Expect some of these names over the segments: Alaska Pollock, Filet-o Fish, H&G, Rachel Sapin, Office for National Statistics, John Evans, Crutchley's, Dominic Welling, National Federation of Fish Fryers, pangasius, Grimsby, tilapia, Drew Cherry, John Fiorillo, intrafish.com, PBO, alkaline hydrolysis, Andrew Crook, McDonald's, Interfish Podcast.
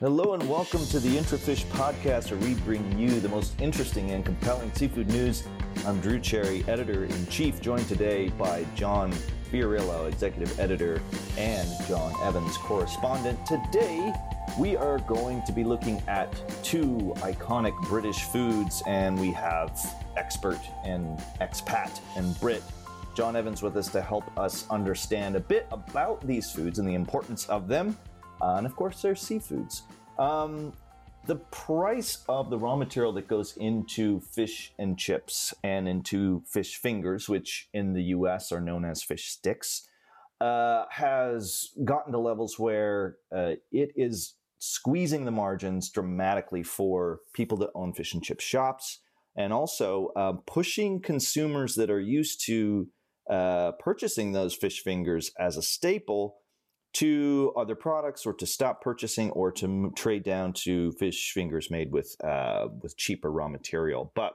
Hello and welcome to the Interfish Podcast, where we bring you the most interesting and compelling seafood news. I'm Drew Cherry, Editor-in-Chief, joined today by John Fiorillo, Executive Editor, and John Evans, Correspondent. Today, we are going to be looking at two iconic British foods, and we have expert and expat and Brit John Evans with us to help us understand a bit about these foods and the importance of them. And of course, there's seafoods. The price of the raw material that goes into fish and chips and into fish fingers, which in the U.S. are known as fish sticks, has gotten to levels where it is squeezing the margins dramatically for people that own fish and chip shops, and also pushing consumers that are used to purchasing those fish fingers as a staple to other products, or to stop purchasing, or to trade down to fish fingers made with cheaper raw material. But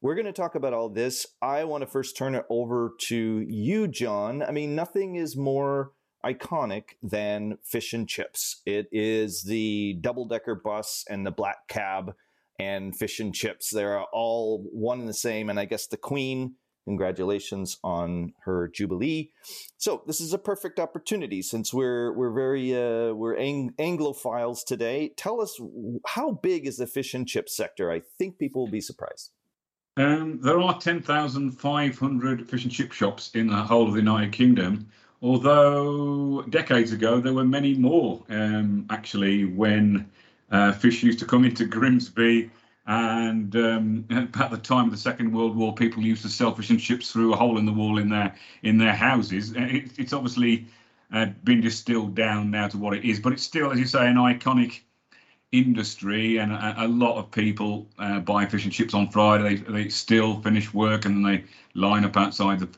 we're going to talk about all this. I want to first turn it over to you, John. I mean, nothing is more iconic than fish and chips. It is the double-decker bus and the black cab and fish and chips. They're all one and the same. And I guess the Queen, congratulations on her jubilee. So this is a perfect opportunity, since we're very Anglophiles today. Tell us, how big is the fish and chip sector? I think people will be surprised. There are 10,500 fish and chip shops in the whole of the United Kingdom. Although decades ago there were many more. Actually, when fish used to come into Grimsby. And at the time of the Second World War, people used to sell fish and chips through a hole in the wall in their houses. It's obviously been distilled down now to what it is, but it's still, as you say, an iconic industry. And a lot of people buy fish and chips on Friday. They still finish work and they line up outside the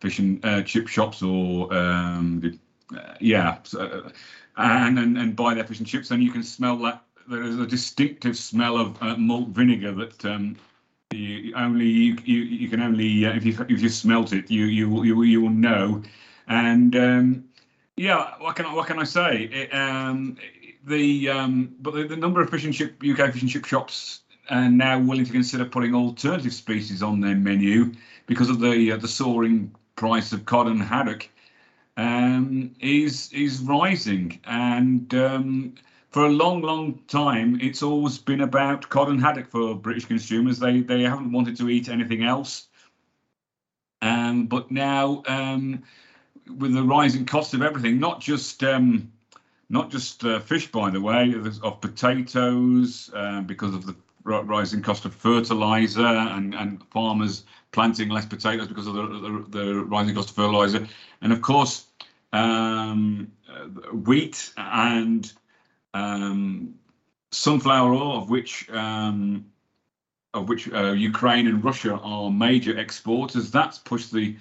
fish and chip shops, or and buy their fish and chips. And you can smell that. There is a distinctive smell of malt vinegar that you can only if you smelt it you will know. And what can I say? But the number of fish and chip UK fish and chip shops are now willing to consider putting alternative species on their menu because of the soaring price of cod and haddock is rising. And for a long, long time, it's always been about cod and haddock for British consumers. They haven't wanted to eat anything else. But now, with the rising cost of everything, not just fish, by the way, of potatoes, because of the rising cost of fertilizer, and farmers planting less potatoes because of the rising cost of fertilizer, and of course wheat and sunflower oil, of which Ukraine and Russia are major exporters. That's pushed the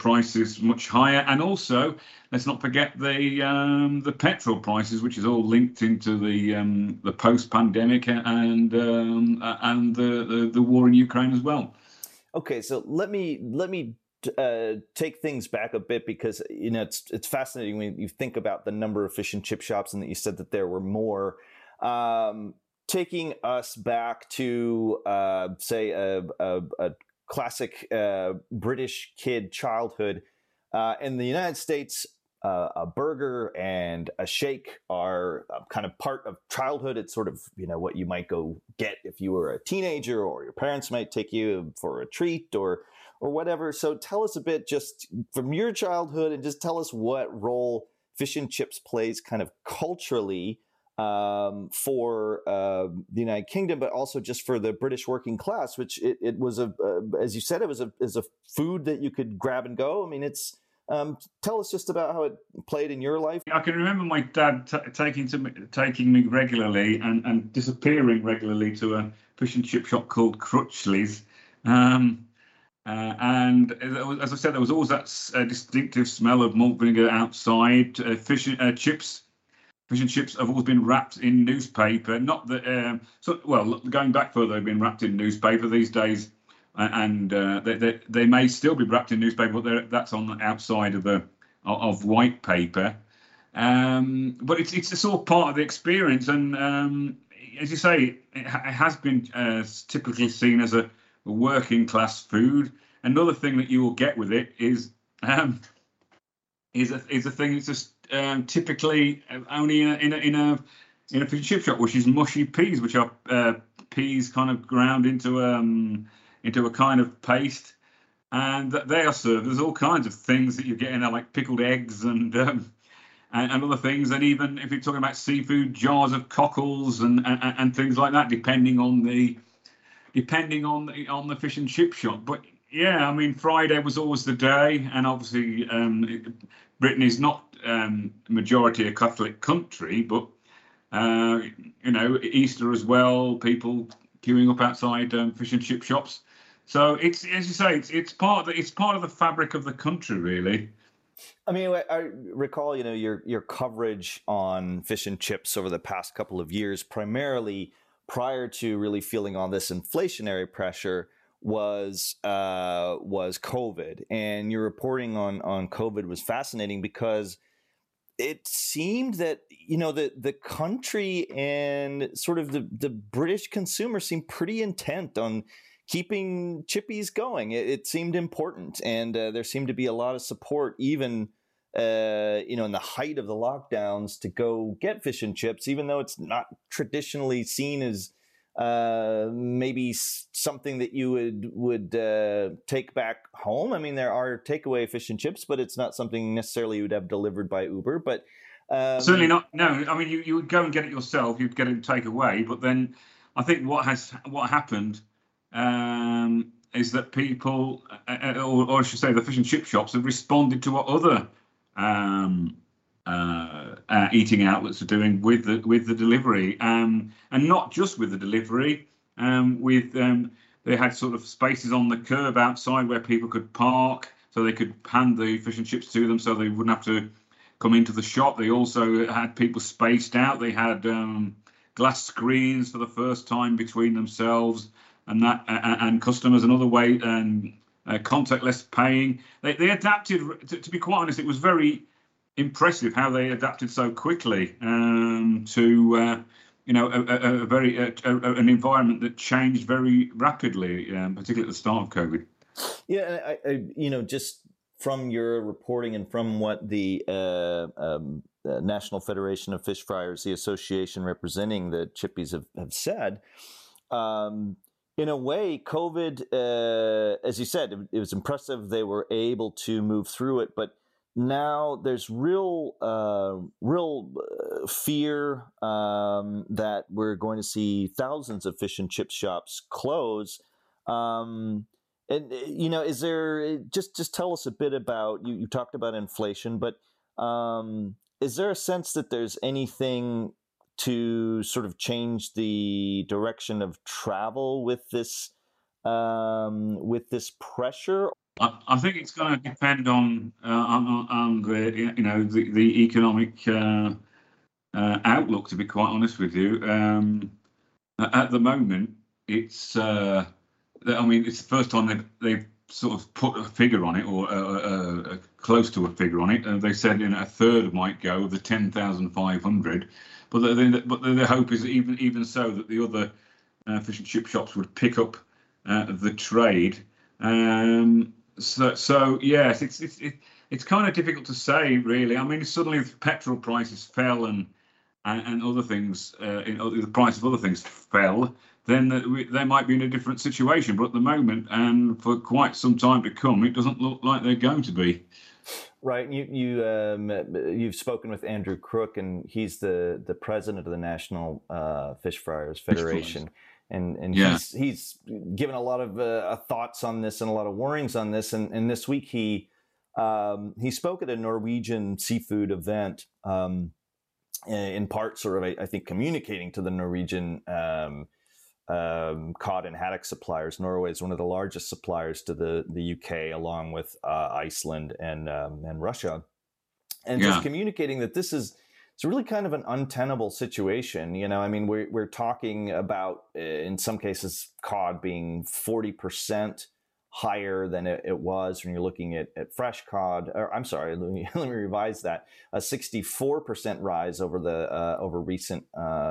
prices much higher. And also, let's not forget the petrol prices, which is all linked into the post-pandemic and the war in Ukraine as well. Okay, so let me. Take things back a bit, because it's fascinating when you think about the number of fish and chip shops, and that you said that there were more. Taking us back to say a classic British kid childhood in the United States, a burger and a shake are kind of part of childhood. It's sort of what you might go get if you were a teenager, or your parents might take you for a treat or whatever. So tell us a bit just from your childhood, and just tell us what role fish and chips plays kind of culturally for the United Kingdom, but also just for the British working class, which it was, as you said, it was a food that you could grab and go. I mean, it's tell us just about how it played in your life. I can remember my dad taking me regularly and disappearing regularly to a fish and chip shop called Crutchley's. And as I said, there was always that distinctive smell of malt vinegar outside. Fish and chips have always been wrapped in newspaper. Not that going back further, they've been wrapped in newspaper these days, and they may still be wrapped in newspaper, but that's on the outside of white paper. But it's all part of the experience, and as you say, it has been typically seen as a working class food. Another thing that you will get with it is a thing that's just typically only in a fish and chip shop, which is mushy peas, which are peas kind of ground into a kind of paste, and they are served. There's all kinds of things that you get in there, like pickled eggs and other things, and even if you're talking about seafood, jars of cockles and things like that, depending on the fish and chip shop. But yeah, I mean, Friday was always the day, and obviously Britain is not majority a Catholic country, but Easter as well, people queuing up outside fish and chip shops. So it's, as you say, it's part of the fabric of the country, really. I mean, I recall, your coverage on fish and chips over the past couple of years, primarily prior to really feeling all this inflationary pressure, was COVID. And your reporting on COVID was fascinating because it seemed that, the country and sort of the British consumer seemed pretty intent on keeping chippies going. It seemed important. And there seemed to be a lot of support, even, in the height of the lockdowns, to go get fish and chips, even though it's not traditionally seen as maybe something that you would take back home. I mean, there are takeaway fish and chips, but it's not something necessarily you would have delivered by Uber. But certainly not. No, I mean, you would go and get it yourself. You'd get it takeaway. But then, I think what happened is that people, or I should say, the fish and chip shops have responded to what other eating outlets are doing with the delivery, and not just with the delivery. They had sort of spaces on the curb outside where people could park, so they could hand the fish and chips to them, so they wouldn't have to come into the shop. They also had people spaced out. They had glass screens for the first time between themselves and customers. Another way, contactless paying. They adapted. To be quite honest, it was very impressive how they adapted so quickly to an environment that changed very rapidly, particularly at the start of COVID. Yeah, I just from your reporting and from what the National Federation of Fish Fryers, the association representing the chippies, have said, in a way, COVID, as you said, it was impressive. They were able to move through it, but now there's real fear that we're going to see thousands of fish and chip shops close. Is there just tell us a bit about, you talked about inflation, but is there a sense that there's anything to sort of change the direction of travel with this pressure? I think it's going to depend on the economic outlook. To be quite honest with you, at the moment, it's it's the first time they've sort of put a figure on it, or close to a figure on it. They said a third might go of the 10,500, but the hope is that even so, that the other fish and chip shops would pick up the trade. So yes, it's kind of difficult to say, really. I mean, suddenly the petrol prices fell and other things, the price of other things fell, then they might be in a different situation. But at the moment, and for quite some time to come, it doesn't look like they're going to be. Right. You've spoken with Andrew Crook, and he's the president of the National Fish Fryers Federation. And yeah, he's given a lot of thoughts on this and a lot of warnings on this. And this week he spoke at a Norwegian seafood event, in part sort of, I think, communicating to the Norwegian cod and haddock suppliers. Norway is one of the largest suppliers to the UK, along with Iceland and Russia. And yeah, just communicating that this is, it's really kind of an untenable situation. I mean, we're talking about, in some cases, cod being 40% higher than it was when you're looking at fresh cod. Or I'm sorry, let me revise that. A 64% rise over the over recent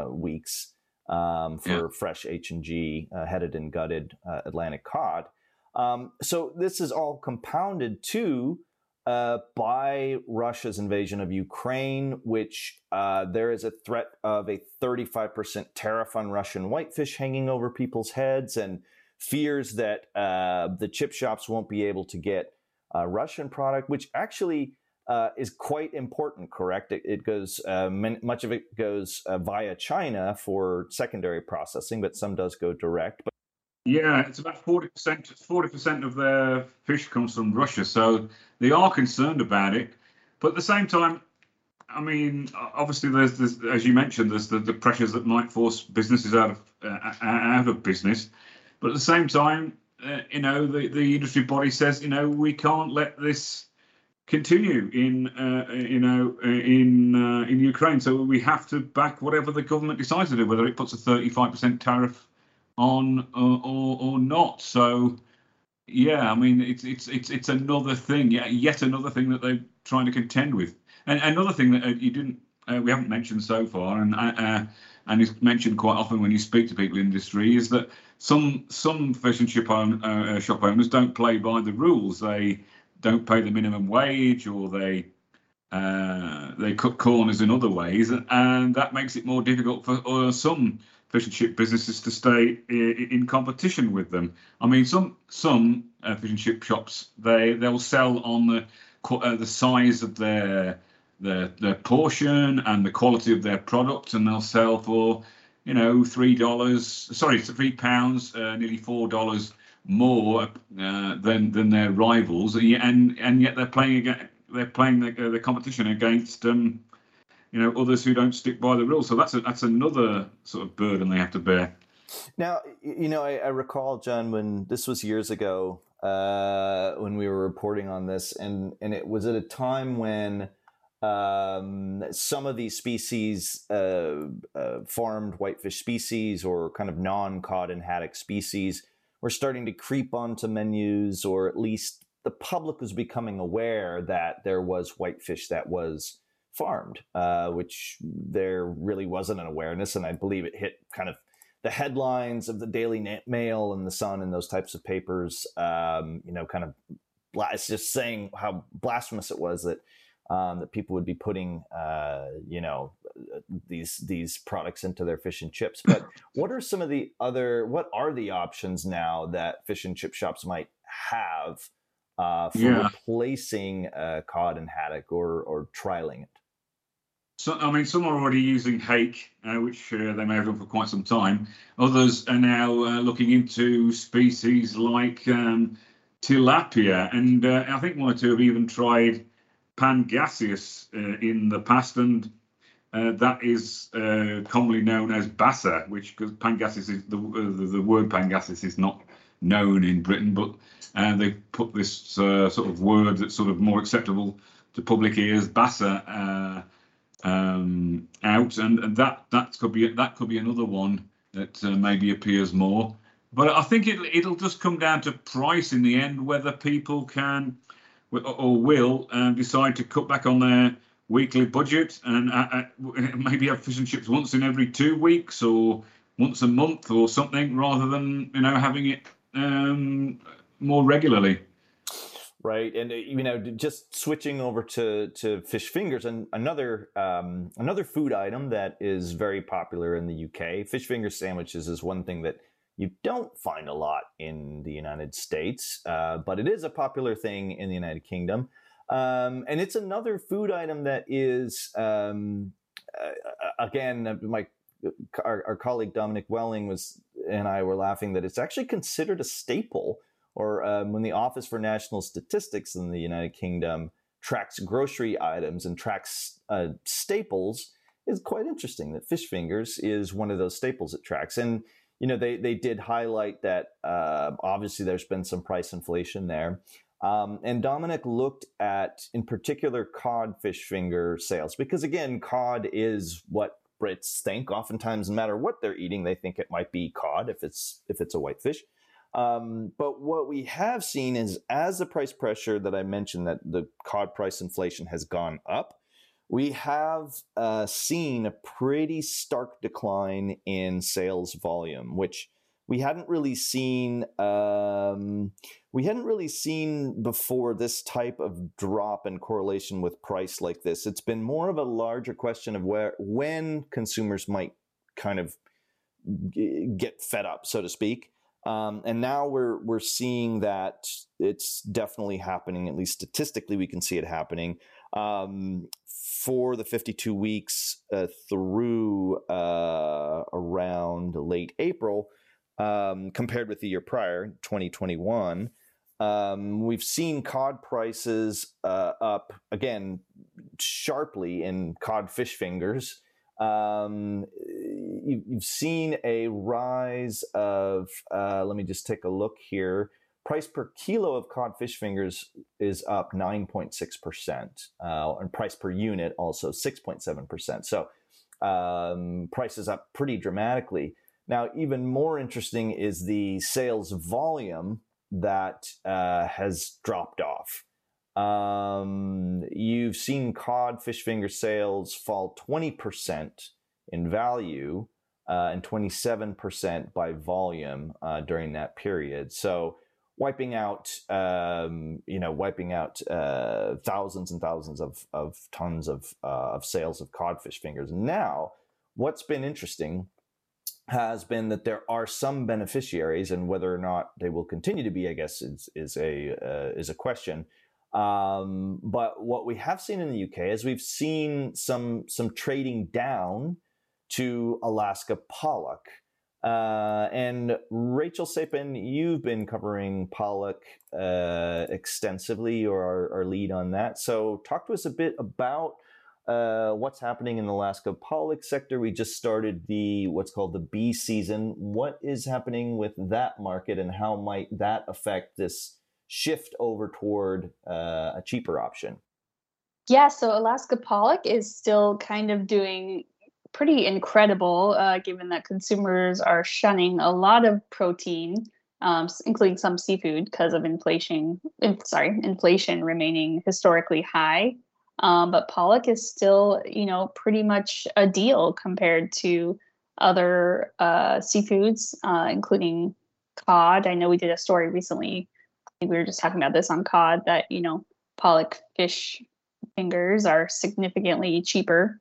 weeks for fresh H&G headed and gutted Atlantic cod. So this is all compounded too by Russia's invasion of Ukraine, which there is a threat of a 35% tariff on Russian whitefish hanging over people's heads, and fears that the chip shops won't be able to get Russian product, which actually is quite important, correct? It goes, much of it goes via China for secondary processing, but some does go direct. But yeah, it's about 40%. 40% of their fish comes from Russia, so they are concerned about it. But at the same time, I mean, obviously, there's as you mentioned, there's the pressures that might force businesses out of business. But at the same time, you know, the industry body says, you know, we can't let this continue in Ukraine. So we have to back whatever the government decides to do, whether it puts a 35% tariff on or not. So, yeah, I mean, it's another thing, yet another thing that they're trying to contend with. And another thing that we haven't mentioned so far, and it's mentioned quite often when you speak to people in the industry, is that some fish and chip shop owners don't play by the rules. They don't pay the minimum wage, or they cut corners in other ways, and that makes it more difficult for some fish and chip businesses to stay in competition with them. I mean, some fish and chip shops they'll sell on the size of their portion and the quality of their product, and they'll sell for, you know, £3, nearly $4 more than their rivals, and yet they're playing the competition against you know, others who don't stick by the rules. So that's another sort of burden they have to bear. Now, you know, I recall, John, when this was years ago when we were reporting on this, and it was at a time when some of these species, farmed whitefish species or kind of non-cod and haddock species, were starting to creep onto menus, or at least the public was becoming aware that there was whitefish that was farmed, which there really wasn't an awareness. And I believe it hit kind of the headlines of the Daily Mail and the Sun and those types of papers, you know, kind of it's just saying how blasphemous it was that people would be putting, you know, these products into their fish and chips. But what are the options now that fish and chip shops might have for replacing cod and haddock or trialing it? So, I mean, some are already using hake, which they may have done for quite some time. Others are now looking into species like tilapia, and I think one or two have even tried pangasius in the past, and that is commonly known as bassa, which, because pangasius is the word pangasius is not known in Britain, but they put this sort of word that's sort of more acceptable to public ears, bassa, out, and that could be another one that maybe appears more. But I think it'll just come down to price in the end, whether people can or will decide to cut back on their weekly budget and maybe have fish and chips once in every 2 weeks or once a month or something, rather than, you know, having it more regularly. Right, and you know, just switching over to fish fingers, and another food item that is very popular in the UK. Fish finger sandwiches is one thing that you don't find a lot in the United States, but it is a popular thing in the United Kingdom. And it's another food item that is, again, our colleague Dominic Welling and I were laughing that it's actually considered a staple, or when the Office for National Statistics in the United Kingdom tracks grocery items and tracks staples, it's quite interesting that fish fingers is one of those staples it tracks. And you know, they did highlight that obviously there's been some price inflation there. And Dominic looked at, in particular, cod fish finger sales, because, again, cod is what Brits think. Oftentimes, no matter what they're eating, they think it might be cod if it's a whitefish. But what we have seen is, as the price pressure that I mentioned, that the cod price inflation has gone up, we have seen a pretty stark decline in sales volume, which we hadn't really seen. We hadn't really seen before this type of drop in correlation with price like this. It's been more of a larger question of when consumers might kind of get fed up, so to speak. And now we're seeing that it's definitely happening. At least statistically, we can see it happening. For the 52 weeks through around late April, compared with the year prior, 2021, we've seen cod prices up again sharply in cod fish fingers. You've seen a rise of, let me just take a look here. Price per kilo of cod fish fingers is up 9.6%, and price per unit also 6.7%. So price is up pretty dramatically. Now, even more interesting is the sales volume that has dropped off. You've seen cod fish finger sales fall 20% in value and 27% by volume during that period. So wiping out, thousands and thousands of tons of sales of cod fish fingers. Now, what's been interesting has been that there are some beneficiaries, and whether or not they will continue to be, I guess, is a question. But what we have seen in the UK is we've seen some trading down to Alaska pollock. And Rachel Sapin, you've been covering pollock extensively, or our lead on that. So talk to us a bit about what's happening in the Alaska pollock sector. We just started what's called the bee season. What is happening with that market, and how might that affect this shift over toward a cheaper option? Yeah, so Alaska pollock is still kind of doing pretty incredible, given that consumers are shunning a lot of protein, including some seafood, because of inflation remaining historically high. But pollock is still, pretty much a deal compared to other seafoods, including cod. I know we did a story recently. We were just talking about this on cod, that, pollock fish fingers are significantly cheaper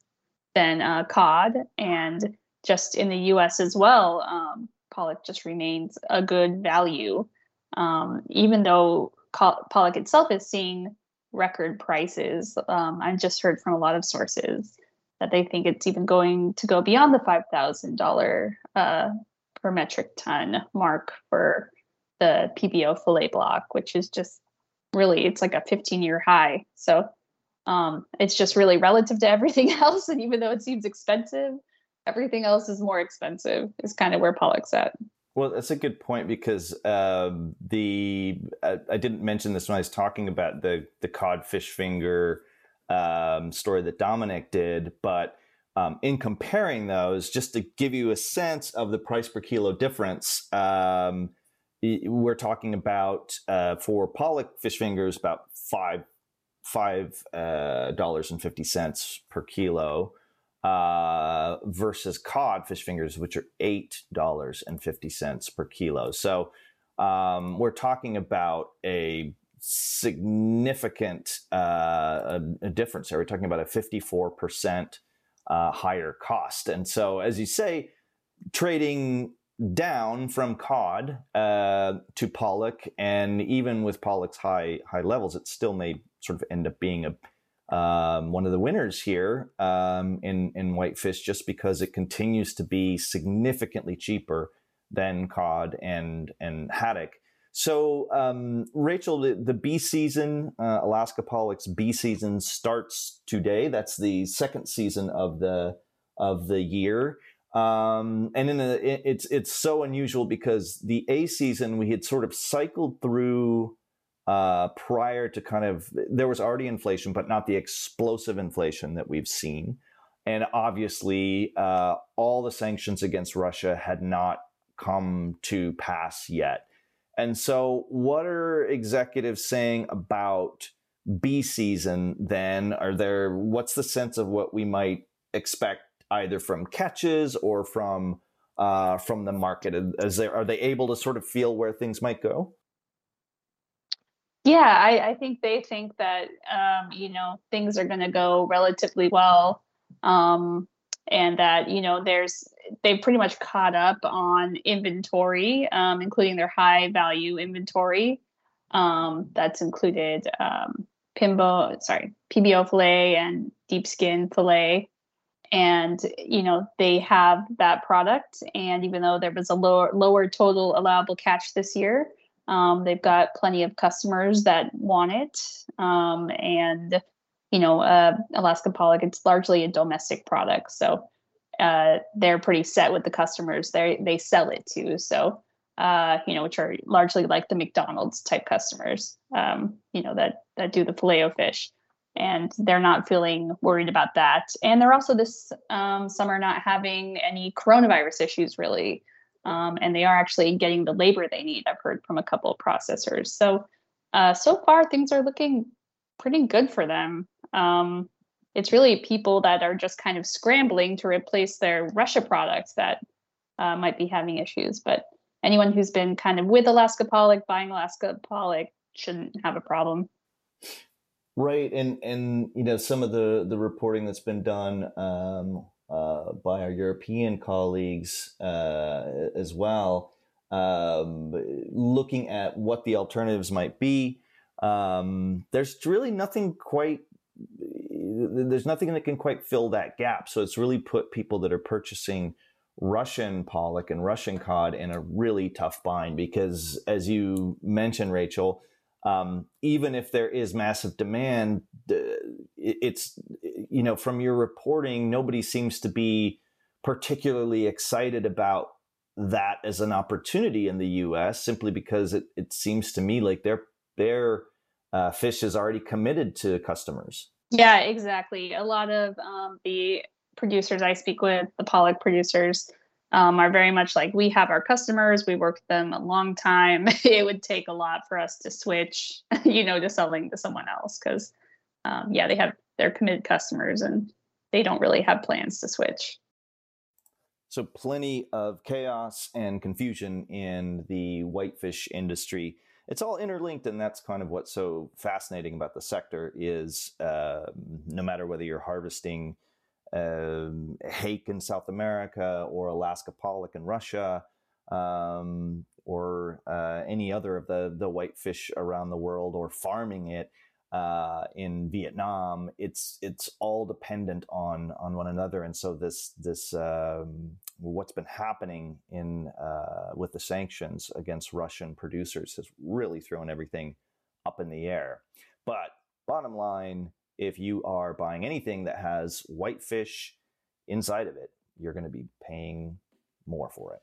than cod. And just in the U.S. as well, pollock just remains a good value, even though pollock itself is seeing record prices. I've just heard from a lot of sources that they think it's even going to go beyond the $5,000 per metric ton mark for the PBO fillet block, which is just really, it's like a 15-year high. So it's just really relative to everything else. And even though it seems expensive, everything else is more expensive, is kind of where pollock's at. Well, that's a good point, because I didn't mention this when I was talking about the cod fish finger story that Dominic did, but in comparing those, just to give you a sense of the price per kilo difference, we're talking about for pollock fish fingers about $5.50 per kilo versus cod fish fingers, which are $8.50 per kilo. So we're talking about a significant a difference there. We're talking about a 54% higher cost. And so, as you say, trading down from cod to pollock, and even with pollock's high levels, it still may sort of end up being a one of the winners here in whitefish, just because it continues to be significantly cheaper than cod and haddock. So Rachel, the bee season, Alaska pollock's bee season starts today. That's the second season of the year. And it's so unusual, because the A season we had sort of cycled through prior to there was already inflation, but not the explosive inflation that we've seen. And obviously all the sanctions against Russia had not come to pass yet. And so what are executives saying about bee season then? What's the sense of what we might expect either from catches or from the market? Are they able to sort of feel where things might go? Yeah, I think they think that, things are going to go relatively well. And that, they've pretty much caught up on inventory, including their high value inventory. That's included PBO fillet and deep skin fillet. And, they have that product. And even though there was a lower total allowable catch this year, they've got plenty of customers that want it. Alaska Pollock, it's largely a domestic product. So they're pretty set with the customers they sell it to. So, which are largely like the McDonald's type customers, that do the filet-o fish. And they're not feeling worried about that. And they're also this summer not having any coronavirus issues, really. And they are actually getting the labor they need, I've heard from a couple of processors. So, so far, things are looking pretty good for them. It's really people that are just kind of scrambling to replace their Russia products that might be having issues. But anyone who's been kind of with Alaska Pollock, buying Alaska Pollock, shouldn't have a problem. Right. And some of the reporting that's been done by our European colleagues as well, looking at what the alternatives might be, there's nothing that can quite fill that gap. So it's really put people that are purchasing Russian pollock and Russian cod in a really tough bind, because as you mentioned, Rachel, even if there is massive demand, it's, from your reporting, nobody seems to be particularly excited about that as an opportunity in the U.S. simply because it seems to me like their fish is already committed to customers. Yeah, exactly. A lot of the producers I speak with, the pollock producers, are very much like, we have our customers, we work with them a long time. It would take a lot for us to switch, to selling to someone else, because they have their committed customers and they don't really have plans to switch. So plenty of chaos and confusion in the whitefish industry. It's all interlinked, and that's kind of what's so fascinating about the sector is no matter whether you're harvesting hake in South America or Alaska pollock in Russia, or any other of the whitefish around the world, or farming it in Vietnam, it's all dependent on one another. And so this what's been happening in with the sanctions against Russian producers has really thrown everything up in the air. But bottom line, if you are buying anything that has whitefish inside of it, you're going to be paying more for it.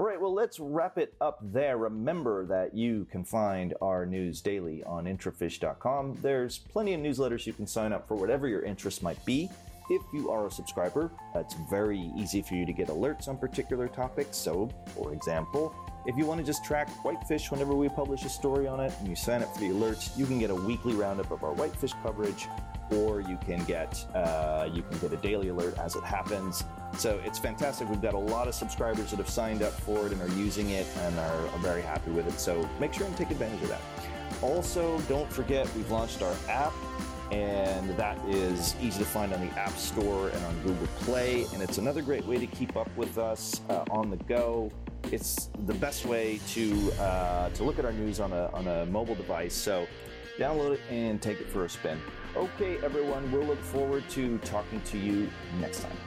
All right, well, let's wrap it up there. Remember that you can find our news daily on intrafish.com. There's plenty of newsletters you can sign up for whatever your interests might be. If you are a subscriber, it's very easy for you to get alerts on particular topics. So, for example, if you want to just track whitefish whenever we publish a story on it and you sign up for the alerts, you can get a weekly roundup of our whitefish coverage, or you can get a daily alert as it happens. So it's fantastic. We've got a lot of subscribers that have signed up for it and are using it and are very happy with it. So make sure and take advantage of that. Also, don't forget, we've launched our app, and that is easy to find on the App Store and on Google Play. And it's another great way to keep up with us on the go. It's the best way to look at our news on a mobile device. So download it and take it for a spin. Okay, everyone, we'll look forward to talking to you next time.